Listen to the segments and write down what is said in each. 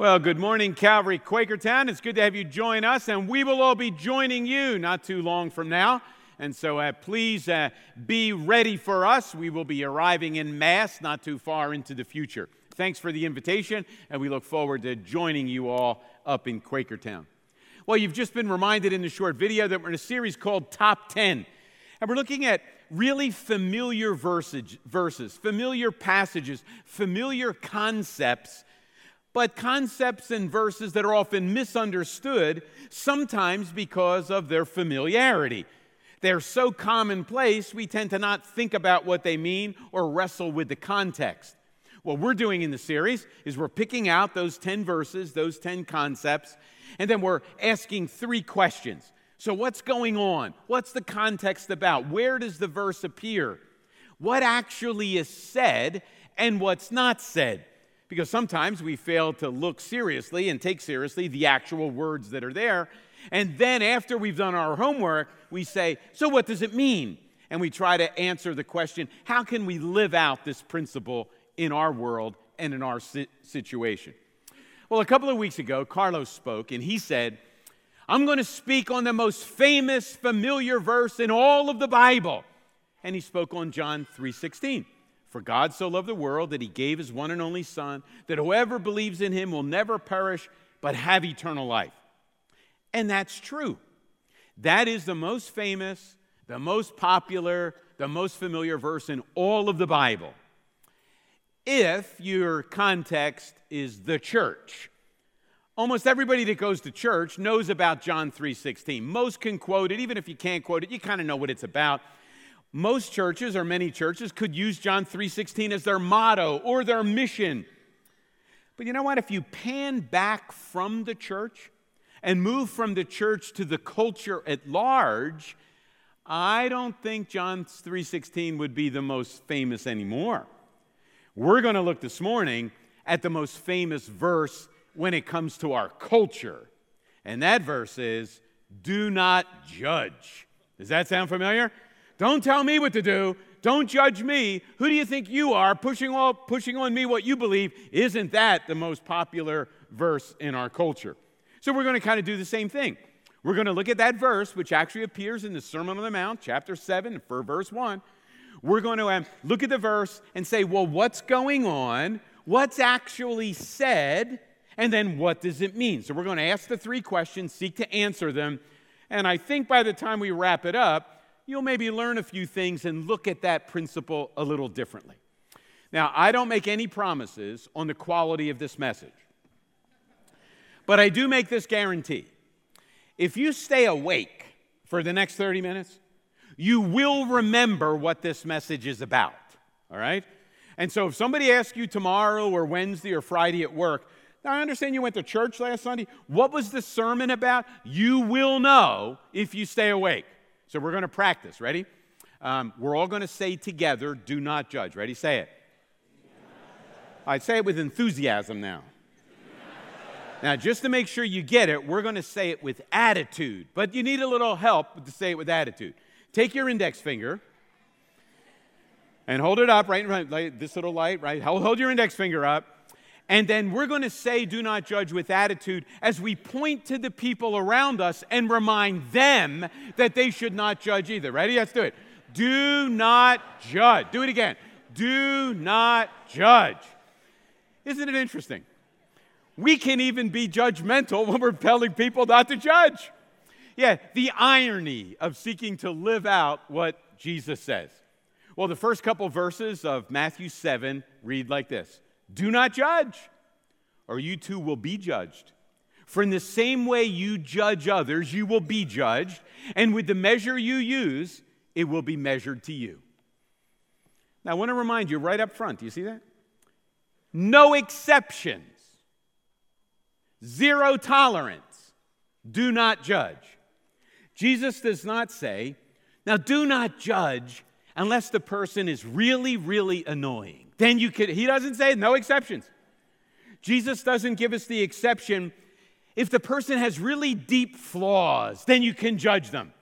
Well, good morning, Calvary Quakertown. It's good to have you join us, and we will all be joining you not too long from now. And so please be ready for us. We will be arriving in mass not too far into the future. Thanks for the invitation, and we look forward to joining you all up in Quakertown. Well, you've just been reminded in the short video that we're in a series called Top 10. And we're looking at really familiar verses, familiar passages, familiar concepts, but concepts and verses that are often misunderstood, sometimes because of their familiarity. They're so commonplace, we tend to not think about what they mean or wrestle with the context. What we're doing in the series is we're picking out those 10 verses, those 10 concepts, and then we're asking three questions. So what's going on? What's the context about? Where does the verse appear? What actually is said and what's not said? Because sometimes we fail to look seriously and take seriously the actual words that are there. And then after we've done our homework, we say, so what does it mean? And we try to answer the question, how can we live out this principle in our world and in our situation? Well, a couple of weeks ago, Carlos spoke, and he said, I'm going to speak on the most famous, familiar verse in all of the Bible. And he spoke on John 3:16. For God so loved the world that he gave his one and only Son, that whoever believes in him will never perish but have eternal life. And that's true. That is the most famous, the most popular, the most familiar verse in all of the Bible. If your context is the church. Almost everybody that goes to church knows about John 3:16. Most can quote it. Even if you can't quote it, you kind of know what it's about. Most churches, or many churches, could use John 3:16 as their motto or their mission. But you know what? If you pan back from the church and move from the church to the culture at large, I don't think John 3:16 would be the most famous anymore. We're going to look this morning at the most famous verse when it comes to our culture. And that verse is, do not judge. Does that sound familiar? Don't tell me what to do. Don't judge me. Who do you think you are pushing on me what you believe? Isn't that the most popular verse in our culture? So we're going to kind of do the same thing. We're going to look at that verse, which actually appears in the Sermon on the Mount, chapter 7, for verse 1. We're going to look at the verse and say, well, what's going on? What's actually said? And then what does it mean? So we're going to ask the three questions, seek to answer them. And I think by the time we wrap it up, you'll maybe learn a few things and look at that principle a little differently. Now, I don't make any promises on the quality of this message, but I do make this guarantee. If you stay awake for the next 30 minutes, you will remember what this message is about, all right? And so if somebody asks you tomorrow or Wednesday or Friday at work, now, I understand you went to church last Sunday. What was the sermon about? You will know if you stay awake. So we're going to practice. Ready? We're all going to say together, do not judge. Ready? Say it. All right, say it with enthusiasm now. Now, just to make sure you get it, we're going to say it with attitude. But you need a little help to say it with attitude. Take your index finger and hold it up right in front of this little light, right? Hold your index finger up. And then we're going to say, do not judge with attitude as we point to the people around us and remind them that they should not judge either. Ready? Let's do it. Do not judge. Do it again. Do not judge. Isn't it interesting? We can even be judgmental when we're telling people not to judge. Yeah, the irony of seeking to live out what Jesus says. Well, the first couple verses of Matthew 7 read like this. Do not judge, or you too will be judged. For in the same way you judge others, you will be judged, and with the measure you use, it will be measured to you. Now, I want to remind you right up front, do you see that? No exceptions. Zero tolerance. Do not judge. Jesus does not say, now do not judge unless the person is really, really annoying. Then you could, he doesn't say no exceptions. Jesus doesn't give us the exception. If the person has really deep flaws, then you can judge them.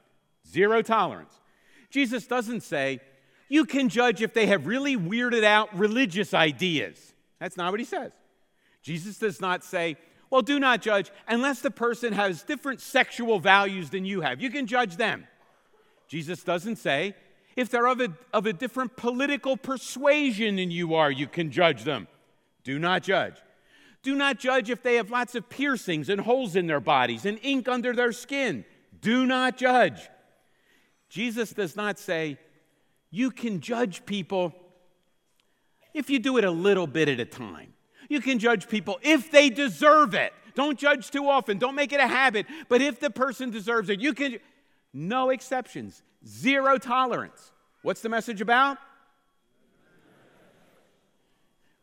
Zero tolerance. Jesus doesn't say you can judge if they have really weirded out religious ideas. That's not what he says. Jesus does not say, well, do not judge unless the person has different sexual values than you have. You can judge them. Jesus doesn't say, if they're of a different political persuasion than you are, you can judge them. Do not judge. Do not judge if they have lots of piercings and holes in their bodies and ink under their skin. Do not judge. Jesus does not say, you can judge people if you do it a little bit at a time. You can judge people if they deserve it. Don't judge too often. Don't make it a habit. But if the person deserves it, you can. No exceptions. Zero tolerance. What's the message about?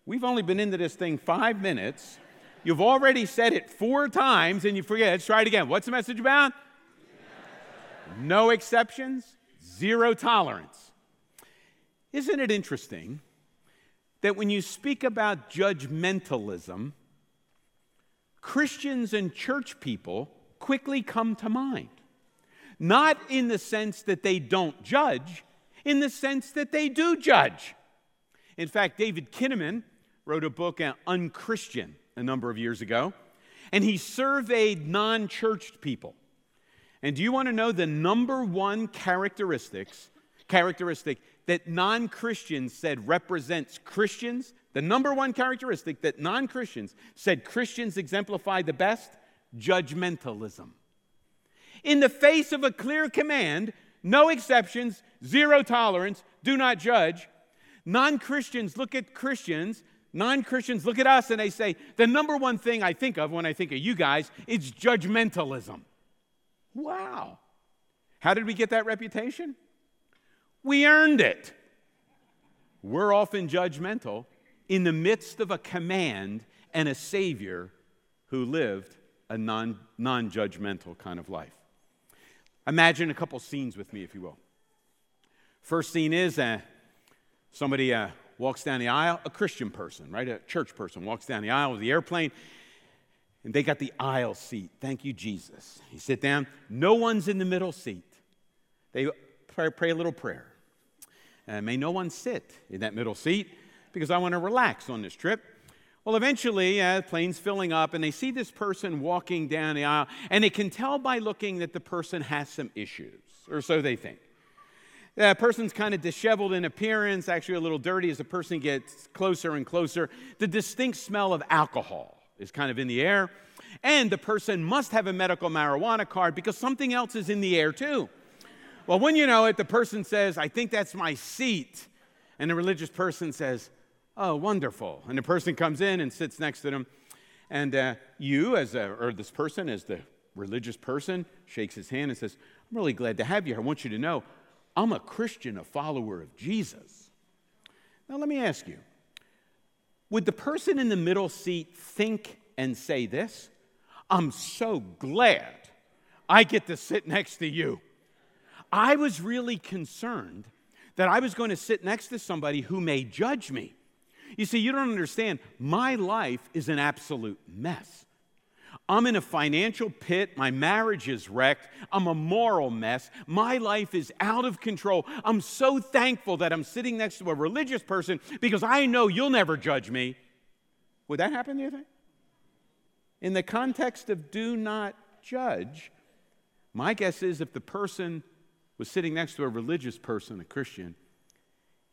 We've only been into this thing 5 minutes. You've already said it 4 times and you forget. Let's try it again. What's the message about? No exceptions. Zero tolerance. Isn't it interesting that when you speak about judgmentalism, Christians and church people quickly come to mind? Not in the sense that they don't judge, in the sense that they do judge. In fact, David Kinneman wrote a book, UnChristian, a number of years ago, and he surveyed non-churched people. And do you want to know the number one characteristic that non-Christians said represents Christians? The number one characteristic that non-Christians said Christians exemplify the best? Judgmentalism. In the face of a clear command, no exceptions, zero tolerance, do not judge, non-Christians look at Christians, non-Christians look at us, and they say, the number one thing I think of when I think of you guys is judgmentalism. Wow. How did we get that reputation? We earned it. We're often judgmental in the midst of a command and a Savior who lived a non-judgmental kind of life. Imagine a couple scenes with me, if you will. First scene is somebody walks down the aisle, a Christian person, right? A church person walks down the aisle of the airplane, and they got the aisle seat. Thank you, Jesus. You sit down. No one's in the middle seat. They pray a little prayer. May no one sit in that middle seat because I want to relax on this trip. Well, eventually, the plane's filling up, and they see this person walking down the aisle, and they can tell by looking that the person has some issues, or so they think. The person's kind of disheveled in appearance, actually a little dirty as the person gets closer and closer. The distinct smell of alcohol is kind of in the air, and the person must have a medical marijuana card because something else is in the air, too. Well, when you know it, the person says, I think that's my seat, and the religious person says, oh, wonderful. And the person comes in and sits next to them. And this person, as the religious person, shakes his hand and says, I'm really glad to have you here. I want you to know I'm a Christian, a follower of Jesus. Now, let me ask you, would the person in the middle seat think and say this? I'm so glad I get to sit next to you. I was really concerned that I was going to sit next to somebody who may judge me. You see, you don't understand. My life is an absolute mess. I'm in a financial pit. My marriage is wrecked. I'm a moral mess. My life is out of control. I'm so thankful that I'm sitting next to a religious person because I know you'll never judge me. Would that happen, do you think? In the context of do not judge, my guess is if the person was sitting next to a religious person, a Christian,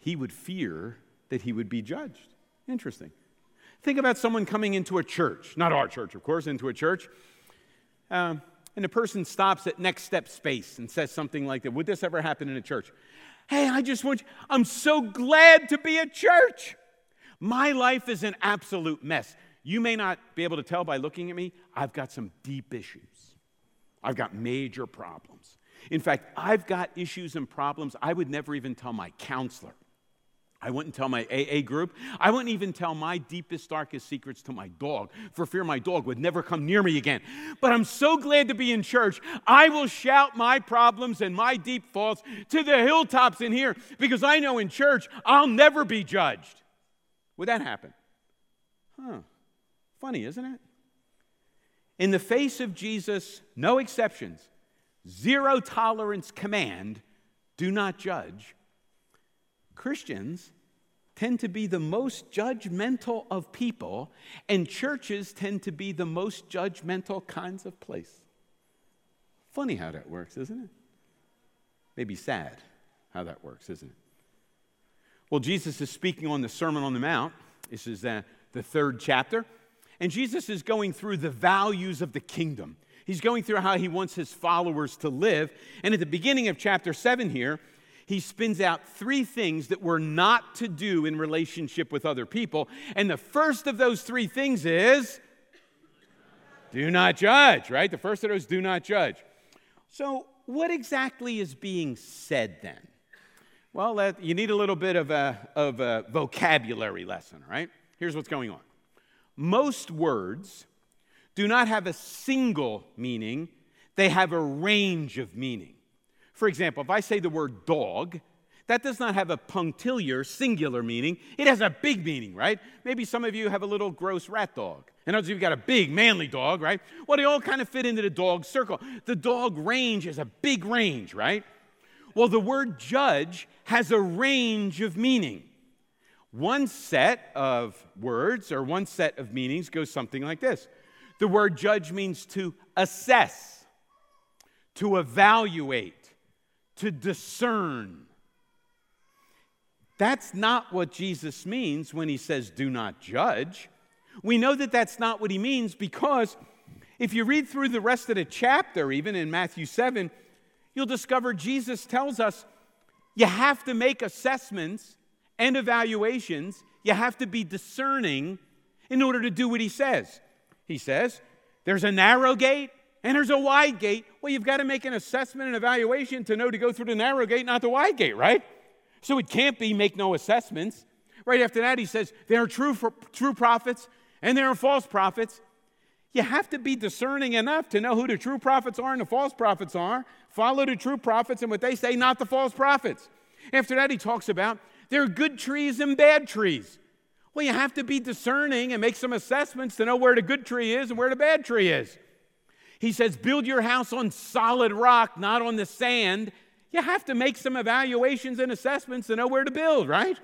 he would fear that he would be judged. Interesting. Think about someone coming into a church, not our church, of course, into a church, and the person stops at next step space and says something like that. Would this ever happen in a church? Hey, I'm so glad to be at church. My life is an absolute mess. You may not be able to tell by looking at me, I've got some deep issues. I've got major problems. In fact, I've got issues and problems I would never even tell my counselor. I wouldn't tell my AA group. I wouldn't even tell my deepest, darkest secrets to my dog, for fear my dog would never come near me again. But I'm so glad to be in church. I will shout my problems and my deep faults to the hilltops in here because I know in church I'll never be judged. Would that happen? Huh. Funny, isn't it? In the face of Jesus, no exceptions, zero tolerance command, do not judge, Christians tend to be the most judgmental of people, and churches tend to be the most judgmental kinds of place. Funny how that works, isn't it? Maybe sad how that works, isn't it? Well, Jesus is speaking on the Sermon on the Mount. This is the third chapter. And Jesus is going through the values of the kingdom. He's going through how he wants his followers to live. And at the beginning of chapter 7 here, he spins out three things that we're not to do in relationship with other people. And the first of those three things is do not judge, right? The first of those, do not judge. So what exactly is being said then? Well, you need a little bit of a vocabulary lesson, right? Here's what's going on. Most words do not have a single meaning. They have a range of meaning. For example, if I say the word dog, that does not have a punctiliar, singular meaning. It has a big meaning, right? Maybe some of you have a little gross rat dog. And others of you have got a big, manly dog, right? Well, they all kind of fit into the dog circle. The dog range is a big range, right? Well, the word judge has a range of meaning. One set of words or one set of meanings goes something like this. The word judge means to assess, to evaluate, to discern. That's not what Jesus means when he says, do not judge. We know that that's not what he means because if you read through the rest of the chapter, even in Matthew 7, you'll discover Jesus tells us you have to make assessments and evaluations. You have to be discerning in order to do what he says. He says, there's a narrow gate and there's a wide gate. Well, you've got to make an assessment and evaluation to know to go through the narrow gate, not the wide gate, right? So it can't be make no assessments. Right after that, he says, there are true prophets and there are false prophets. You have to be discerning enough to know who the true prophets are and the false prophets are. Follow the true prophets and what they say, not the false prophets. After that, he talks about there are good trees and bad trees. Well, you have to be discerning and make some assessments to know where the good tree is and where the bad tree is. He says, build your house on solid rock, not on the sand. You have to make some evaluations and assessments to know where to build, right?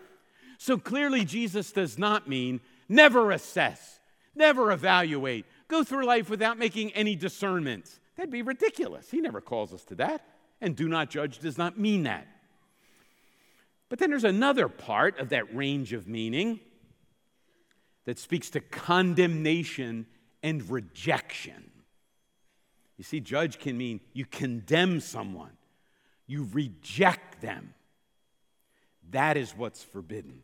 So clearly, Jesus does not mean never assess, never evaluate, go through life without making any discernments. That'd be ridiculous. He never calls us to that. And do not judge does not mean that. But then there's another part of that range of meaning that speaks to condemnation and rejection. You see, judge can mean you condemn someone, you reject them. That is what's forbidden.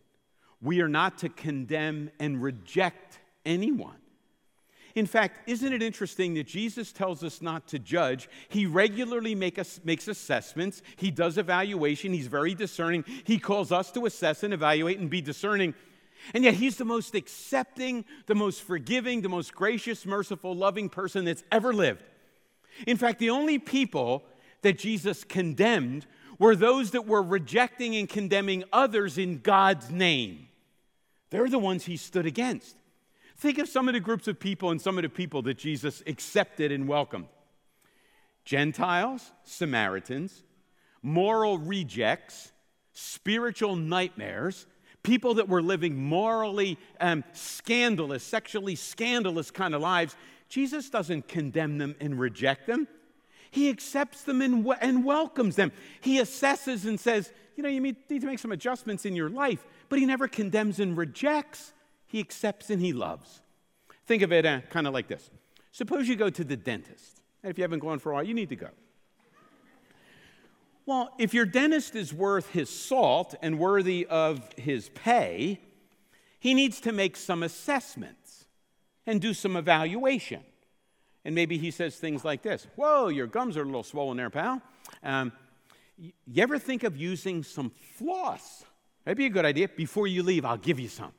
We are not to condemn and reject anyone. In fact, isn't it interesting that Jesus tells us not to judge? He regularly makes assessments. He does evaluation. He's very discerning. He calls us to assess and evaluate and be discerning. And yet he's the most accepting, the most forgiving, the most gracious, merciful, loving person that's ever lived. In fact, the only people that Jesus condemned were those that were rejecting and condemning others in God's name. They're the ones he stood against. Think of some of the groups of people and some of the people that Jesus accepted and welcomed. Gentiles, Samaritans, moral rejects, spiritual nightmares, people that were living morally scandalous, sexually scandalous kind of lives. Jesus doesn't condemn them and reject them. He accepts them and welcomes them. He assesses and says, you need to make some adjustments in your life, but he never condemns and rejects. He accepts and he loves. Think of it kind of like this. Suppose you go to the dentist. And if you haven't gone for a while, you need to go. Well, if your dentist is worth his salt and worthy of his pay, he needs to make some assessments and do some evaluation. And maybe he says things like this. Whoa, your gums are a little swollen there, pal. You ever think of using some floss? That'd be a good idea. Before you leave, I'll give you some.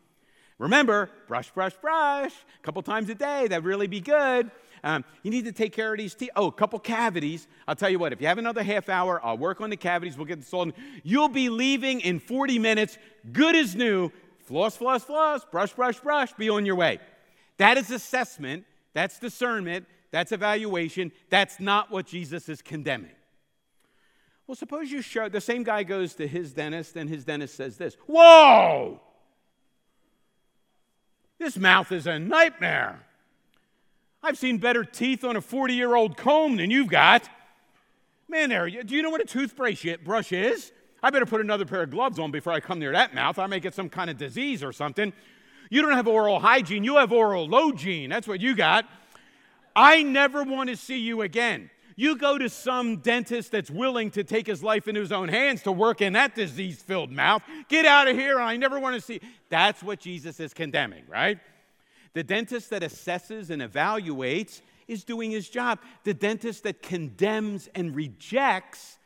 Remember, brush, brush, brush, a couple times a day. That'd really be good. You need to take care of these teeth. Oh, a couple cavities. I'll tell you what, if you have another half hour, I'll work on the cavities. We'll get this all. You'll be leaving in 40 minutes, good as new. Floss, floss, floss, brush, brush, brush, be on your way. That is assessment. That's discernment. That's evaluation. That's not what Jesus is condemning. Well, suppose the same guy goes to his dentist, and his dentist says this. Whoa! This mouth is a nightmare. I've seen better teeth on a 40-year-old comb than you've got. Man, there, do you know what a toothbrush is? I better put another pair of gloves on before I come near that mouth. I may get some kind of disease or something. You don't have oral hygiene. You have oral logene. That's what you got. I never want to see you again. You go to some dentist that's willing to take his life into his own hands to work in that disease-filled mouth. Get out of here. I never want to see. That's what Jesus is condemning, right? The dentist that assesses and evaluates is doing his job. The dentist that condemns and rejects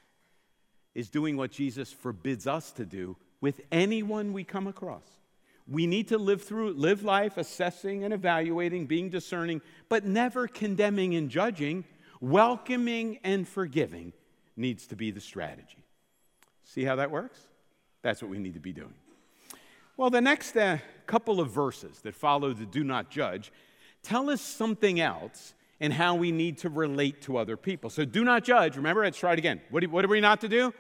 is doing what Jesus forbids us to do with anyone we come across. We need to live life assessing and evaluating, being discerning, but never condemning and judging. Welcoming and forgiving needs to be the strategy. See how that works? That's what we need to be doing. Well, the next couple of verses that follow the do not judge tell us something else in how we need to relate to other people. So do not judge. Remember, let's try it again. What are we not to do?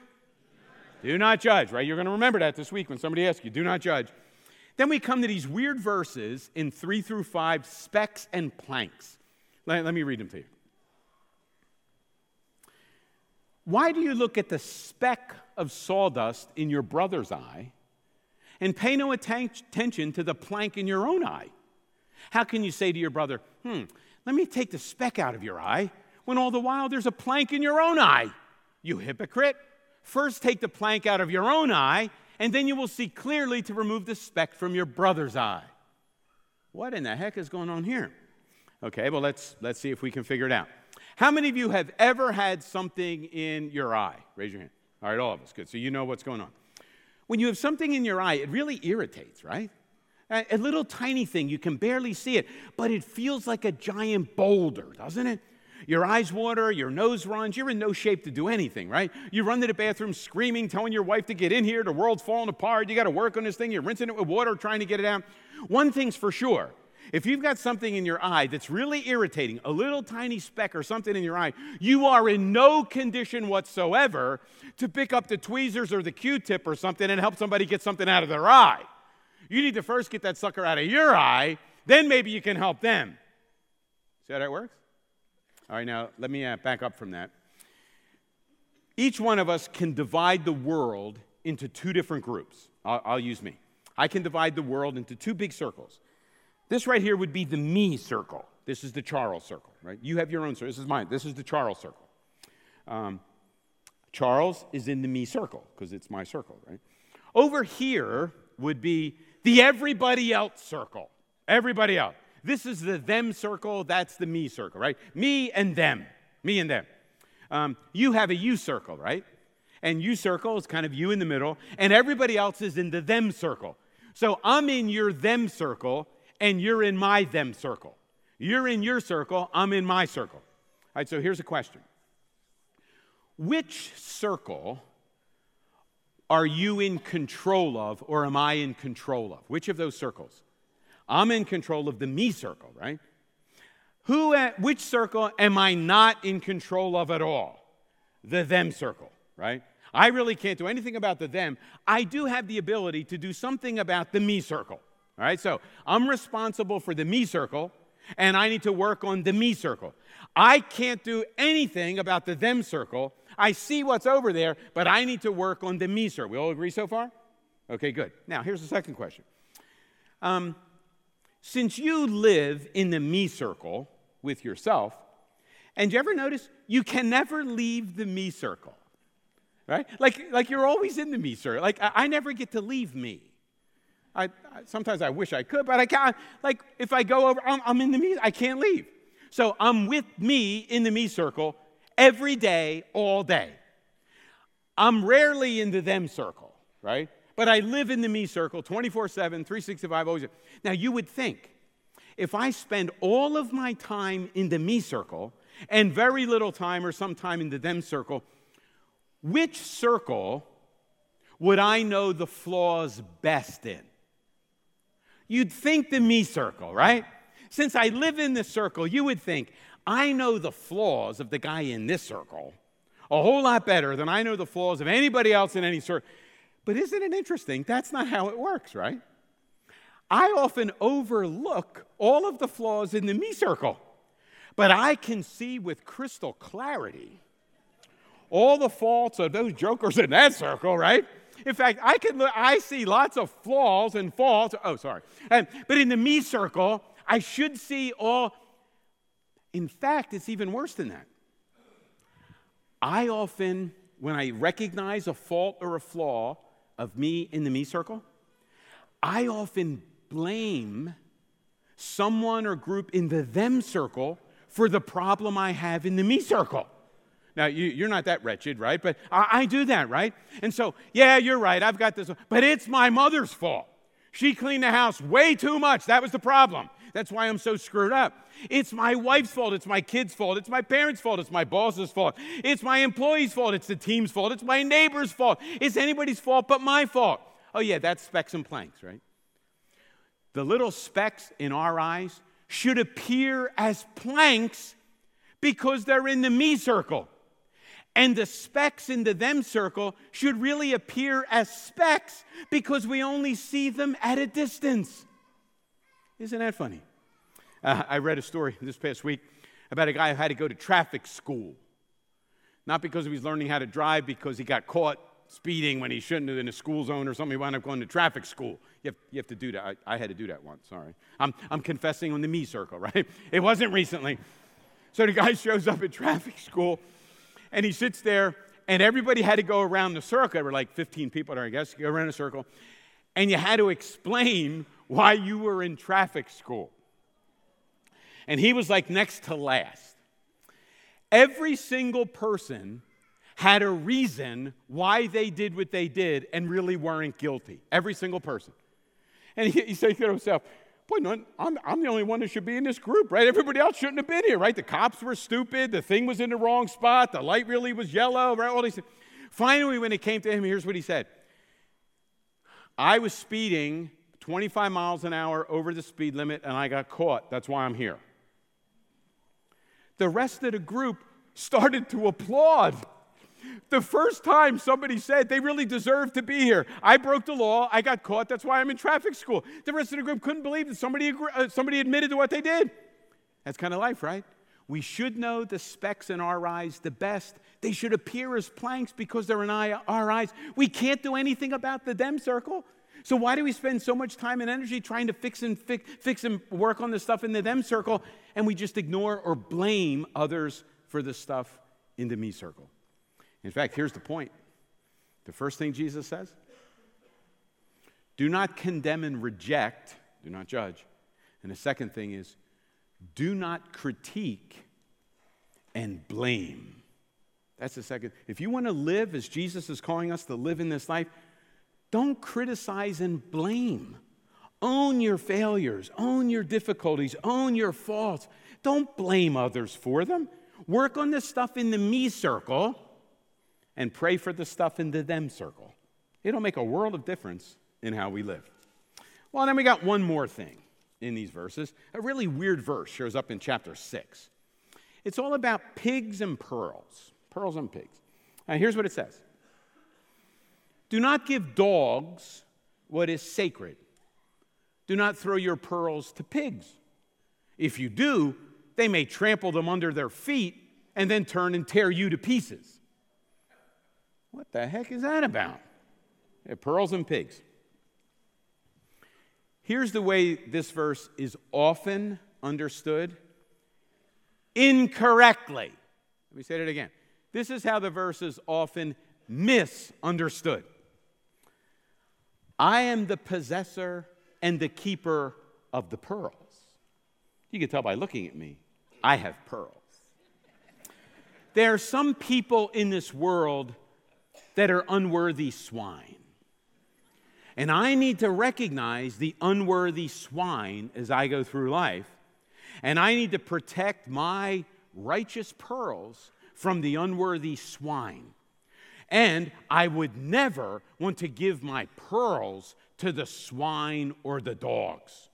Do not judge, right? You're going to remember that this week when somebody asks you, do not judge. Then we come to these weird verses in 3-5, specks and planks. Let me read them to you. Why do you look at the speck of sawdust in your brother's eye and pay no attention to the plank in your own eye? How can you say to your brother, let me take the speck out of your eye, when all the while there's a plank in your own eye? You hypocrite. First take the plank out of your own eye, and then you will see clearly to remove the speck from your brother's eye. What in the heck is going on here? Okay, well, let's see if we can figure it out. How many of you have ever had something in your eye? Raise your hand. All right, all of us. Good. So you know what's going on. When you have something in your eye, it really irritates, right? A little tiny thing, you can barely see it, but it feels like a giant boulder, doesn't it? Your eyes water, your nose runs, you're in no shape to do anything, right? You run to the bathroom screaming, telling your wife to get in here, the world's falling apart, you got to work on this thing, you're rinsing it with water, trying to get it out. One thing's for sure. If you've got something in your eye that's really irritating, a little tiny speck or something in your eye, you are in no condition whatsoever to pick up the tweezers or the Q-tip or something and help somebody get something out of their eye. You need to first get that sucker out of your eye, then maybe you can help them. See how that works? All right, now let me back up from that. Each one of us can divide the world into two different groups. I'll use me. I can divide the world into two big circles. This right here would be the me circle. This is the Charles circle, right? You have your own circle. This is mine. This is the Charles circle. Charles is in the me circle because it's my circle, right? Over here would be the everybody else circle. Everybody else. This is the them circle. That's the me circle, right? Me and them. Me and them. You have a you circle, right? And you circle is kind of you in the middle. And everybody else is in the them circle. So I'm in your them circle. And you're in my them circle. You're in your circle, I'm in my circle. All right, so here's a question. Which circle are you in control of, or am I in control of? Which of those circles? I'm in control of the me circle, right? Which circle am I not in control of at all? The them circle, right? I really can't do anything about the them. I do have the ability to do something about the me circle. All right, so I'm responsible for the me circle, and I need to work on the me circle. I can't do anything about the them circle. I see what's over there, but I need to work on the me circle. We all agree so far? Okay, good. Now, here's the second question. Since you live in the me circle with yourself, and you ever notice you can never leave the me circle, right? Like you're always in the me circle. Like I never get to leave me. Sometimes I wish I could, but I can't. Like, if I go over, I'm in the me, I can't leave. So I'm with me in the me circle every day, all day. I'm rarely in the them circle, right? But I live in the me circle 24/7, 365, always. Now, you would think if I spend all of my time in the me circle and very little time or some time in the them circle, which circle would I know the flaws best in? You'd think the me circle, right? Since I live in this circle, you would think, I know the flaws of the guy in this circle a whole lot better than I know the flaws of anybody else in any circle. But isn't it interesting? That's not how it works, right? I often overlook all of the flaws in the me circle, but I can see with crystal clarity all the faults of those jokers in that circle, right? In fact, I see lots of flaws and faults. Oh, sorry. But in the me circle, I should see all. In fact, it's even worse than that. I often, when I recognize a fault or a flaw of me in the me circle, I often blame someone or group in the them circle for the problem I have in the me circle. Now, you're not that wretched, right? But I do that, right? And so, yeah, you're right. I've got this. But it's my mother's fault. She cleaned the house way too much. That was the problem. That's why I'm so screwed up. It's my wife's fault. It's my kids' fault. It's my parents' fault. It's my boss's fault. It's my employees' fault. It's the team's fault. It's my neighbor's fault. It's anybody's fault but my fault. Oh, yeah, that's specks and planks, right? The little specks in our eyes should appear as planks because they're in the me circle. And the specks in the them circle should really appear as specks because we only see them at a distance. Isn't that funny? I read a story this past week about a guy who had to go to traffic school. Not because he was learning how to drive, because he got caught speeding when he shouldn't have in a school zone or something. He wound up going to traffic school. You have to do that. I had to do that once, sorry. I'm confessing on the me circle, right? It wasn't recently. So the guy shows up at traffic school, and he sits there, and everybody had to go around the circle. There were like 15 people there, I guess, go around the circle. And you had to explain why you were in traffic school. And he was like next to last. Every single person had a reason why they did what they did and really weren't guilty. Every single person. And he said to himself, boy, no, I'm the only one that should be in this group, right? Everybody else shouldn't have been here, right? The cops were stupid. The thing was in the wrong spot. The light really was yellow, right? All these things. Finally, when it came to him, here's what he said. I was speeding 25 miles an hour over the speed limit, and I got caught. That's why I'm here. The rest of the group started to applaud. The first time somebody said they really deserved to be here. I broke the law. I got caught. That's why I'm in traffic school. The rest of the group couldn't believe that somebody admitted to what they did. That's kind of life, right? We should know the specks in our eyes the best. They should appear as planks because they're in our eyes. We can't do anything about the them circle. So why do we spend so much time and energy trying to fix and work on the stuff in the them circle, and we just ignore or blame others for the stuff in the me circle? In fact, here's the point. The first thing Jesus says, do not condemn and reject, do not judge. And the second thing is, do not critique and blame. That's the second. If you want to live as Jesus is calling us to live in this life, don't criticize and blame. Own your failures. Own your difficulties. Own your faults. Don't blame others for them. Work on the stuff in the me circle and pray for the stuff in the them circle. It'll make a world of difference in how we live. Well, then we got one more thing in these verses. A really weird verse shows up in chapter 6. It's all about pigs and pearls. Pearls and pigs. Now, here's what it says. Do not give dogs what is sacred. Do not throw your pearls to pigs. If you do, they may trample them under their feet and then turn and tear you to pieces. What the heck is that about? Yeah, pearls and pigs. Here's the way this verse is often understood incorrectly. Let me say that again. This is how the verse is often misunderstood. I am the possessor and the keeper of the pearls. You can tell by looking at me, I have pearls. There are some people in this world that are unworthy swine. And I need to recognize the unworthy swine as I go through life. And I need to protect my righteous pearls from the unworthy swine. And I would never want to give my pearls to the swine or the dogs.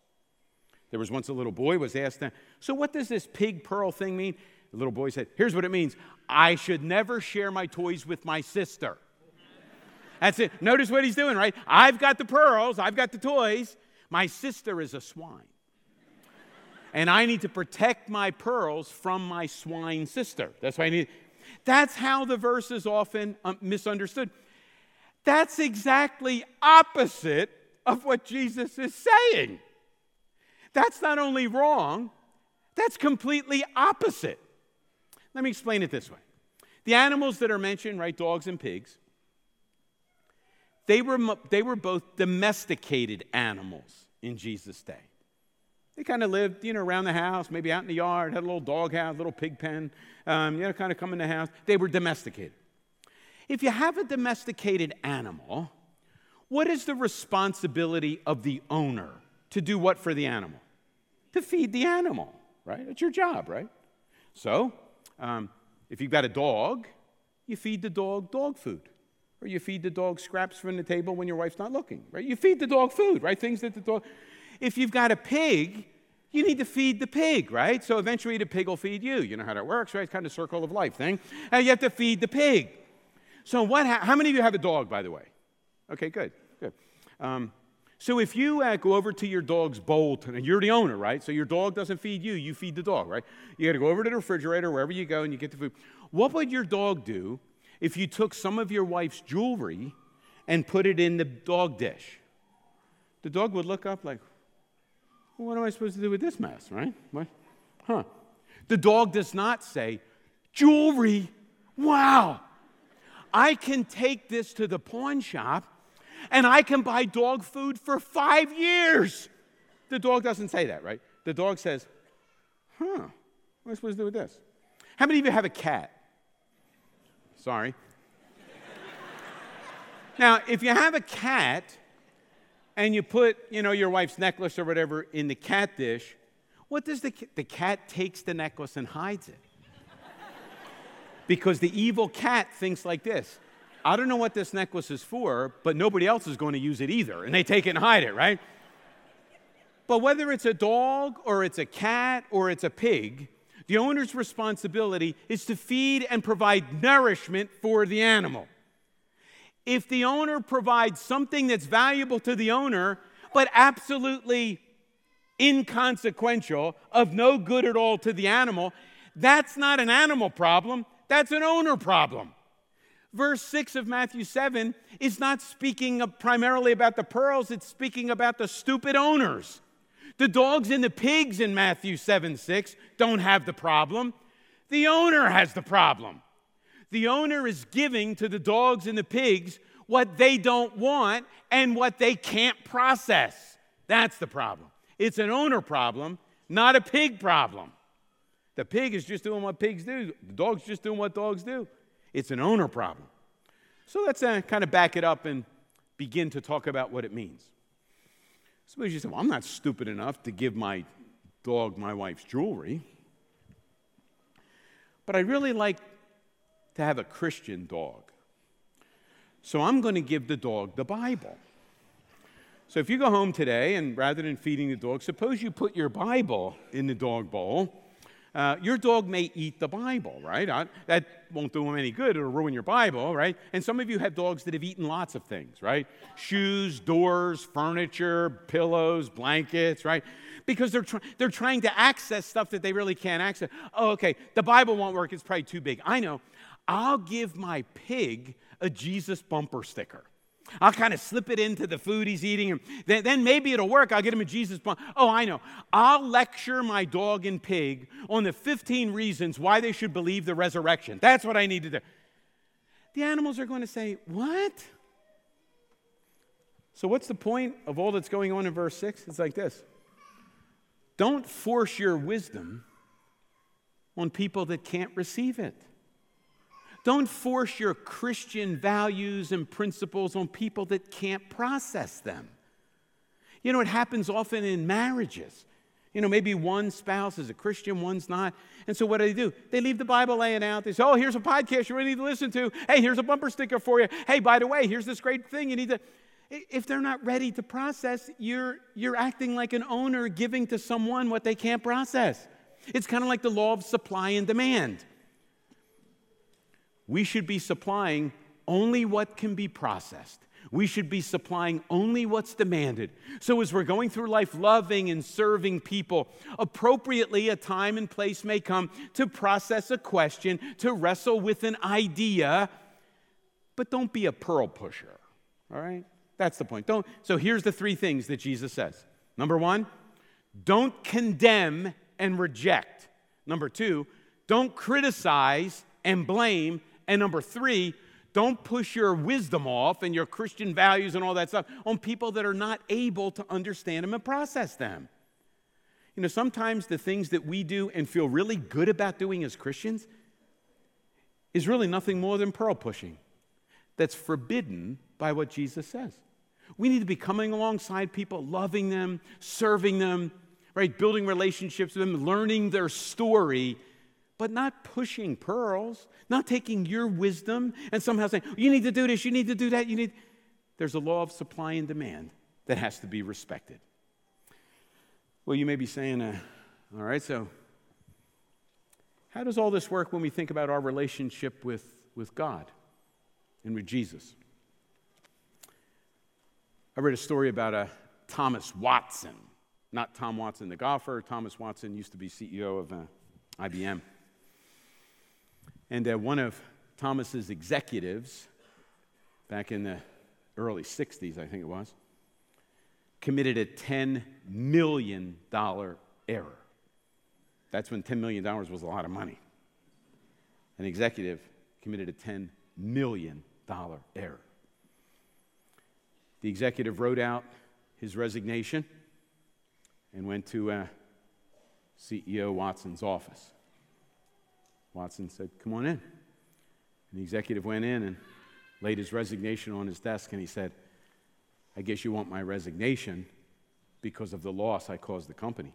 There was once a little boy was asked, so what does this pig pearl thing mean? The little boy said, here's what it means. I should never share my toys with my sister. That's it. Notice what he's doing, right? I've got the pearls. I've got the toys. My sister is a swine. And I need to protect my pearls from my swine sister. That's why I need. That's how the verse is often misunderstood. That's exactly opposite of what Jesus is saying. That's not only wrong, that's completely opposite. Let me explain it this way. The animals that are mentioned, right, dogs and pigs, they were both domesticated animals in Jesus' day. They kind of lived, around the house, maybe out in the yard, had a little dog house, little pig pen, kind of come in the house. They were domesticated. If you have a domesticated animal, what is the responsibility of the owner to do what for the animal? To feed the animal, right? It's your job, right? So, if you've got a dog, you feed the dog dog food. Or you feed the dog scraps from the table when your wife's not looking, right? You feed the dog food, right? Things that the dog... If you've got a pig, you need to feed the pig, right? So eventually the pig will feed you. You know how that works, right? It's kind of circle of life thing. And you have to feed the pig. So how many of you have a dog, by the way? Okay, good. So if you go over to your dog's bowl, and you're the owner, right? So your dog doesn't feed you. You feed the dog, right? You got to go over to the refrigerator, wherever you go, and you get the food. What would your dog do if you took some of your wife's jewelry and put it in the dog dish? The dog would look up like, well, what am I supposed to do with this mess, right? What? Huh. The dog does not say, jewelry, wow, I can take this to the pawn shop and I can buy dog food for 5 years. The dog doesn't say that, right? The dog says, huh, what am I supposed to do with this? How many of you have a cat? Sorry. Now, if you have a cat and you put, your wife's necklace or whatever in the cat dish, what does the cat takes the necklace and hides it? Because the evil cat thinks like this. I don't know what this necklace is for, but nobody else is going to use it either. And they take it and hide it, right? But whether it's a dog or it's a cat or it's a pig, the owner's responsibility is to feed and provide nourishment for the animal. If the owner provides something that's valuable to the owner, but absolutely inconsequential, of no good at all to the animal, that's not an animal problem, that's an owner problem. Verse 6 of Matthew 7 is not speaking primarily about the pearls, it's speaking about the stupid owners. The dogs and the pigs in Matthew 7:6 don't have the problem. The owner has the problem. The owner is giving to the dogs and the pigs what they don't want and what they can't process. That's the problem. It's an owner problem, not a pig problem. The pig is just doing what pigs do. The dog's just doing what dogs do. It's an owner problem. So let's kind of back it up and begin to talk about what it means. Somebody just said, well, I'm not stupid enough to give my dog my wife's jewelry. But I really like to have a Christian dog. So I'm going to give the dog the Bible. So if you go home today and rather than feeding the dog, suppose you put your Bible in the dog bowl. Your dog may eat the Bible, right? That won't do him any good. It'll ruin your Bible, right? And some of you have dogs that have eaten lots of things, right? Shoes, doors, furniture, pillows, blankets, right? Because they're trying to access stuff that they really can't access. Oh, okay, the Bible won't work. It's probably too big. I know. I'll give my pig a Jesus bumper sticker. I'll kind of slip it into the food he's eating. And then maybe it'll work. I'll get him a Jesus bump. Oh, I know. I'll lecture my dog and pig on the 15 reasons why they should believe the resurrection. That's what I need to do. The animals are going to say, what? So what's the point of all that's going on in verse 6? It's like this. Don't force your wisdom on people that can't receive it. Don't force your Christian values and principles on people that can't process them. It happens often in marriages. Maybe one spouse is a Christian, one's not. And so what do? They leave the Bible laying out. They say, oh, here's a podcast you really need to listen to. Hey, here's a bumper sticker for you. Hey, by the way, here's this great thing you need to... If they're not ready to process, you're acting like an owner giving to someone what they can't process. It's kind of like the law of supply and demand. We should be supplying only what can be processed. we should be supplying only what's demanded. So as we're going through life loving and serving people, appropriately a time and place may come to process a question, to wrestle with an idea, but don't be a pearl pusher, all right? That's the point. So here's the three things that Jesus says. Number one, don't condemn and reject. Number two, don't criticize and blame. And number three, don't push your wisdom off and your Christian values and all that stuff on people that are not able to understand them and process them. You know, sometimes the things that we do and feel really good about doing as Christians is really nothing more than pearl pushing. That's forbidden by what Jesus says. We need to be coming alongside people, loving them, serving them, right? Building relationships with them, learning their story, but not pushing pearls, not taking your wisdom and somehow saying, you need to do this, you need to do that, you need. There's a law of supply and demand that has to be respected. Well, you may be saying, all right, so how does all this work when we think about our relationship with God and with Jesus? I read a story about Thomas Watson, not Tom Watson the golfer. Thomas Watson used to be CEO of IBM. And one of Thomas's executives, back in the early 60s, I think it was, committed a $10 million error. That's when $10 million was a lot of money. An executive committed a $10 million error. The executive wrote out his resignation and went to CEO Watson's office. Watson said, come on in. And the executive went in and laid his resignation on his desk, and he said, I guess you want my resignation because of the loss I caused the company.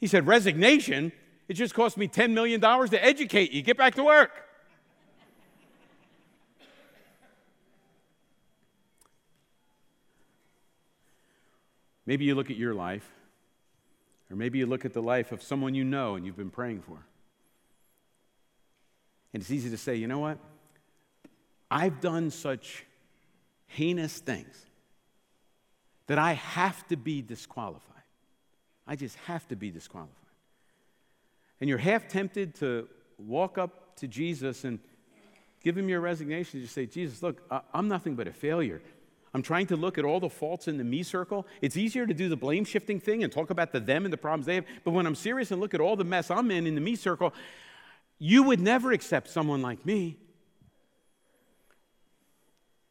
He said, resignation? It just cost me $10 million to educate you. Get back to work. Maybe you look at your life, or maybe you look at the life of someone you know and you've been praying for. And it's easy to say, you know what? I've done such heinous things that I have to be disqualified. I just have to be disqualified. And you're half tempted to walk up to Jesus and give him your resignation. You say, Jesus, look, I'm nothing but a failure. I'm trying to look at all the faults in the me circle. It's easier to do the blame shifting thing and talk about the them and the problems they have. But when I'm serious and look at all the mess I'm in the me circle, you would never accept someone like me.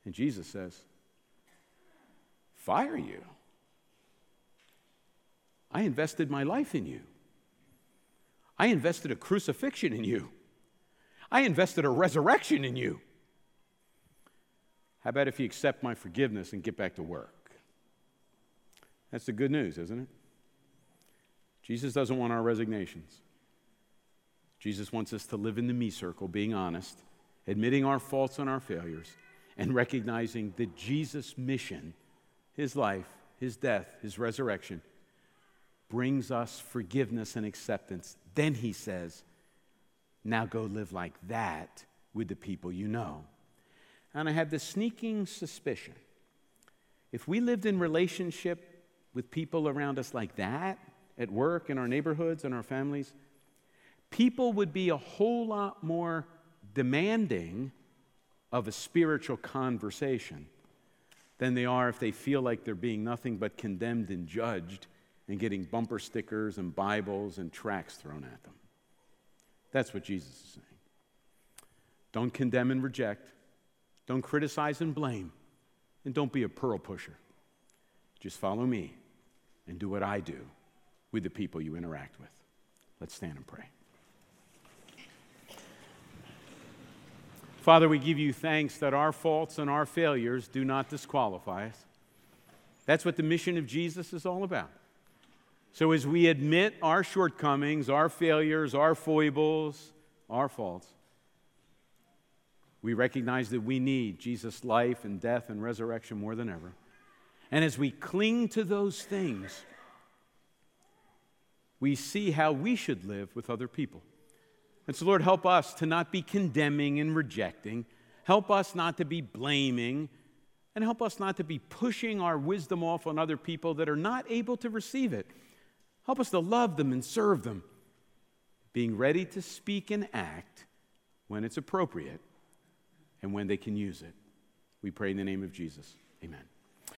And Jesus says, fire you. I invested my life in you. I invested a crucifixion in you. I invested a resurrection in you. How about if you accept my forgiveness and get back to work? That's the good news, isn't it? Jesus doesn't want our resignations. Jesus wants us to live in the me circle, being honest, admitting our faults and our failures, and recognizing that Jesus' mission, his life, his death, his resurrection, brings us forgiveness and acceptance. Then he says, now go live like that with the people you know. And I have this sneaking suspicion, if we lived in relationship with people around us like that, at work, in our neighborhoods, in our families, people would be a whole lot more demanding of a spiritual conversation than they are if they feel like they're being nothing but condemned and judged and getting bumper stickers and Bibles and tracts thrown at them. That's what Jesus is saying. Don't condemn and reject. Don't criticize and blame, and don't be a pearl pusher. Just follow me and do what I do with the people you interact with. Let's stand and pray. Father, we give you thanks that our faults and our failures do not disqualify us. That's what the mission of Jesus is all about. So as we admit our shortcomings, our failures, our foibles, our faults, we recognize that we need Jesus' life and death and resurrection more than ever. And as we cling to those things, we see how we should live with other people. And so, Lord, help us to not be condemning and rejecting. Help us not to be blaming. and help us not to be pushing our wisdom off on other people that are not able to receive it. Help us to love them and serve them, being ready to speak and act when it's appropriate and when they can use it. We pray in the name of Jesus. Amen.